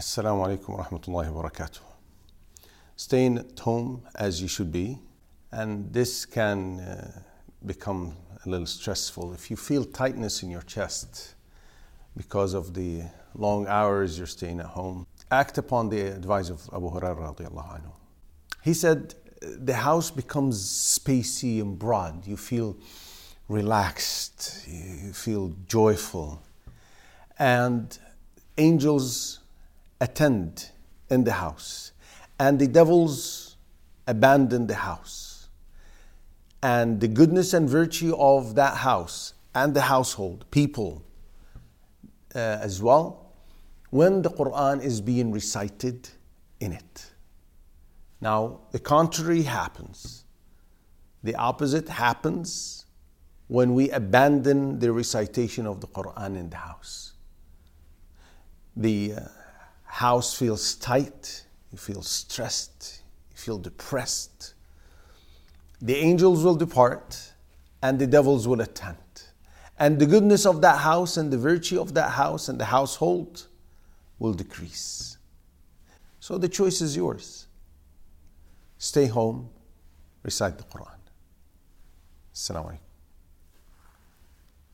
Assalamu alaikum wa rahmatullahi wa barakatuh. Staying at home as you should be, and this can become a little stressful. If you feel tightness in your chest because of the long hours you're staying at home, act upon the advice of Abu Hurairah radiallahu anhu. He said, the house becomes spacey and broad. You feel relaxed, you feel joyful, and angels attend in the house, and the devils abandon the house, and the goodness and virtue of that house and the household, people as well, when the Quran is being recited in it. Now, the contrary happens. The opposite happens when we abandon the recitation of the Quran in the house. The house feels tight, you feel stressed, you feel depressed. The angels will depart and the devils will attend. And the goodness of that house and the virtue of that house and the household will decrease. So the choice is yours. Stay home, recite the Quran. Assalamu alaikum.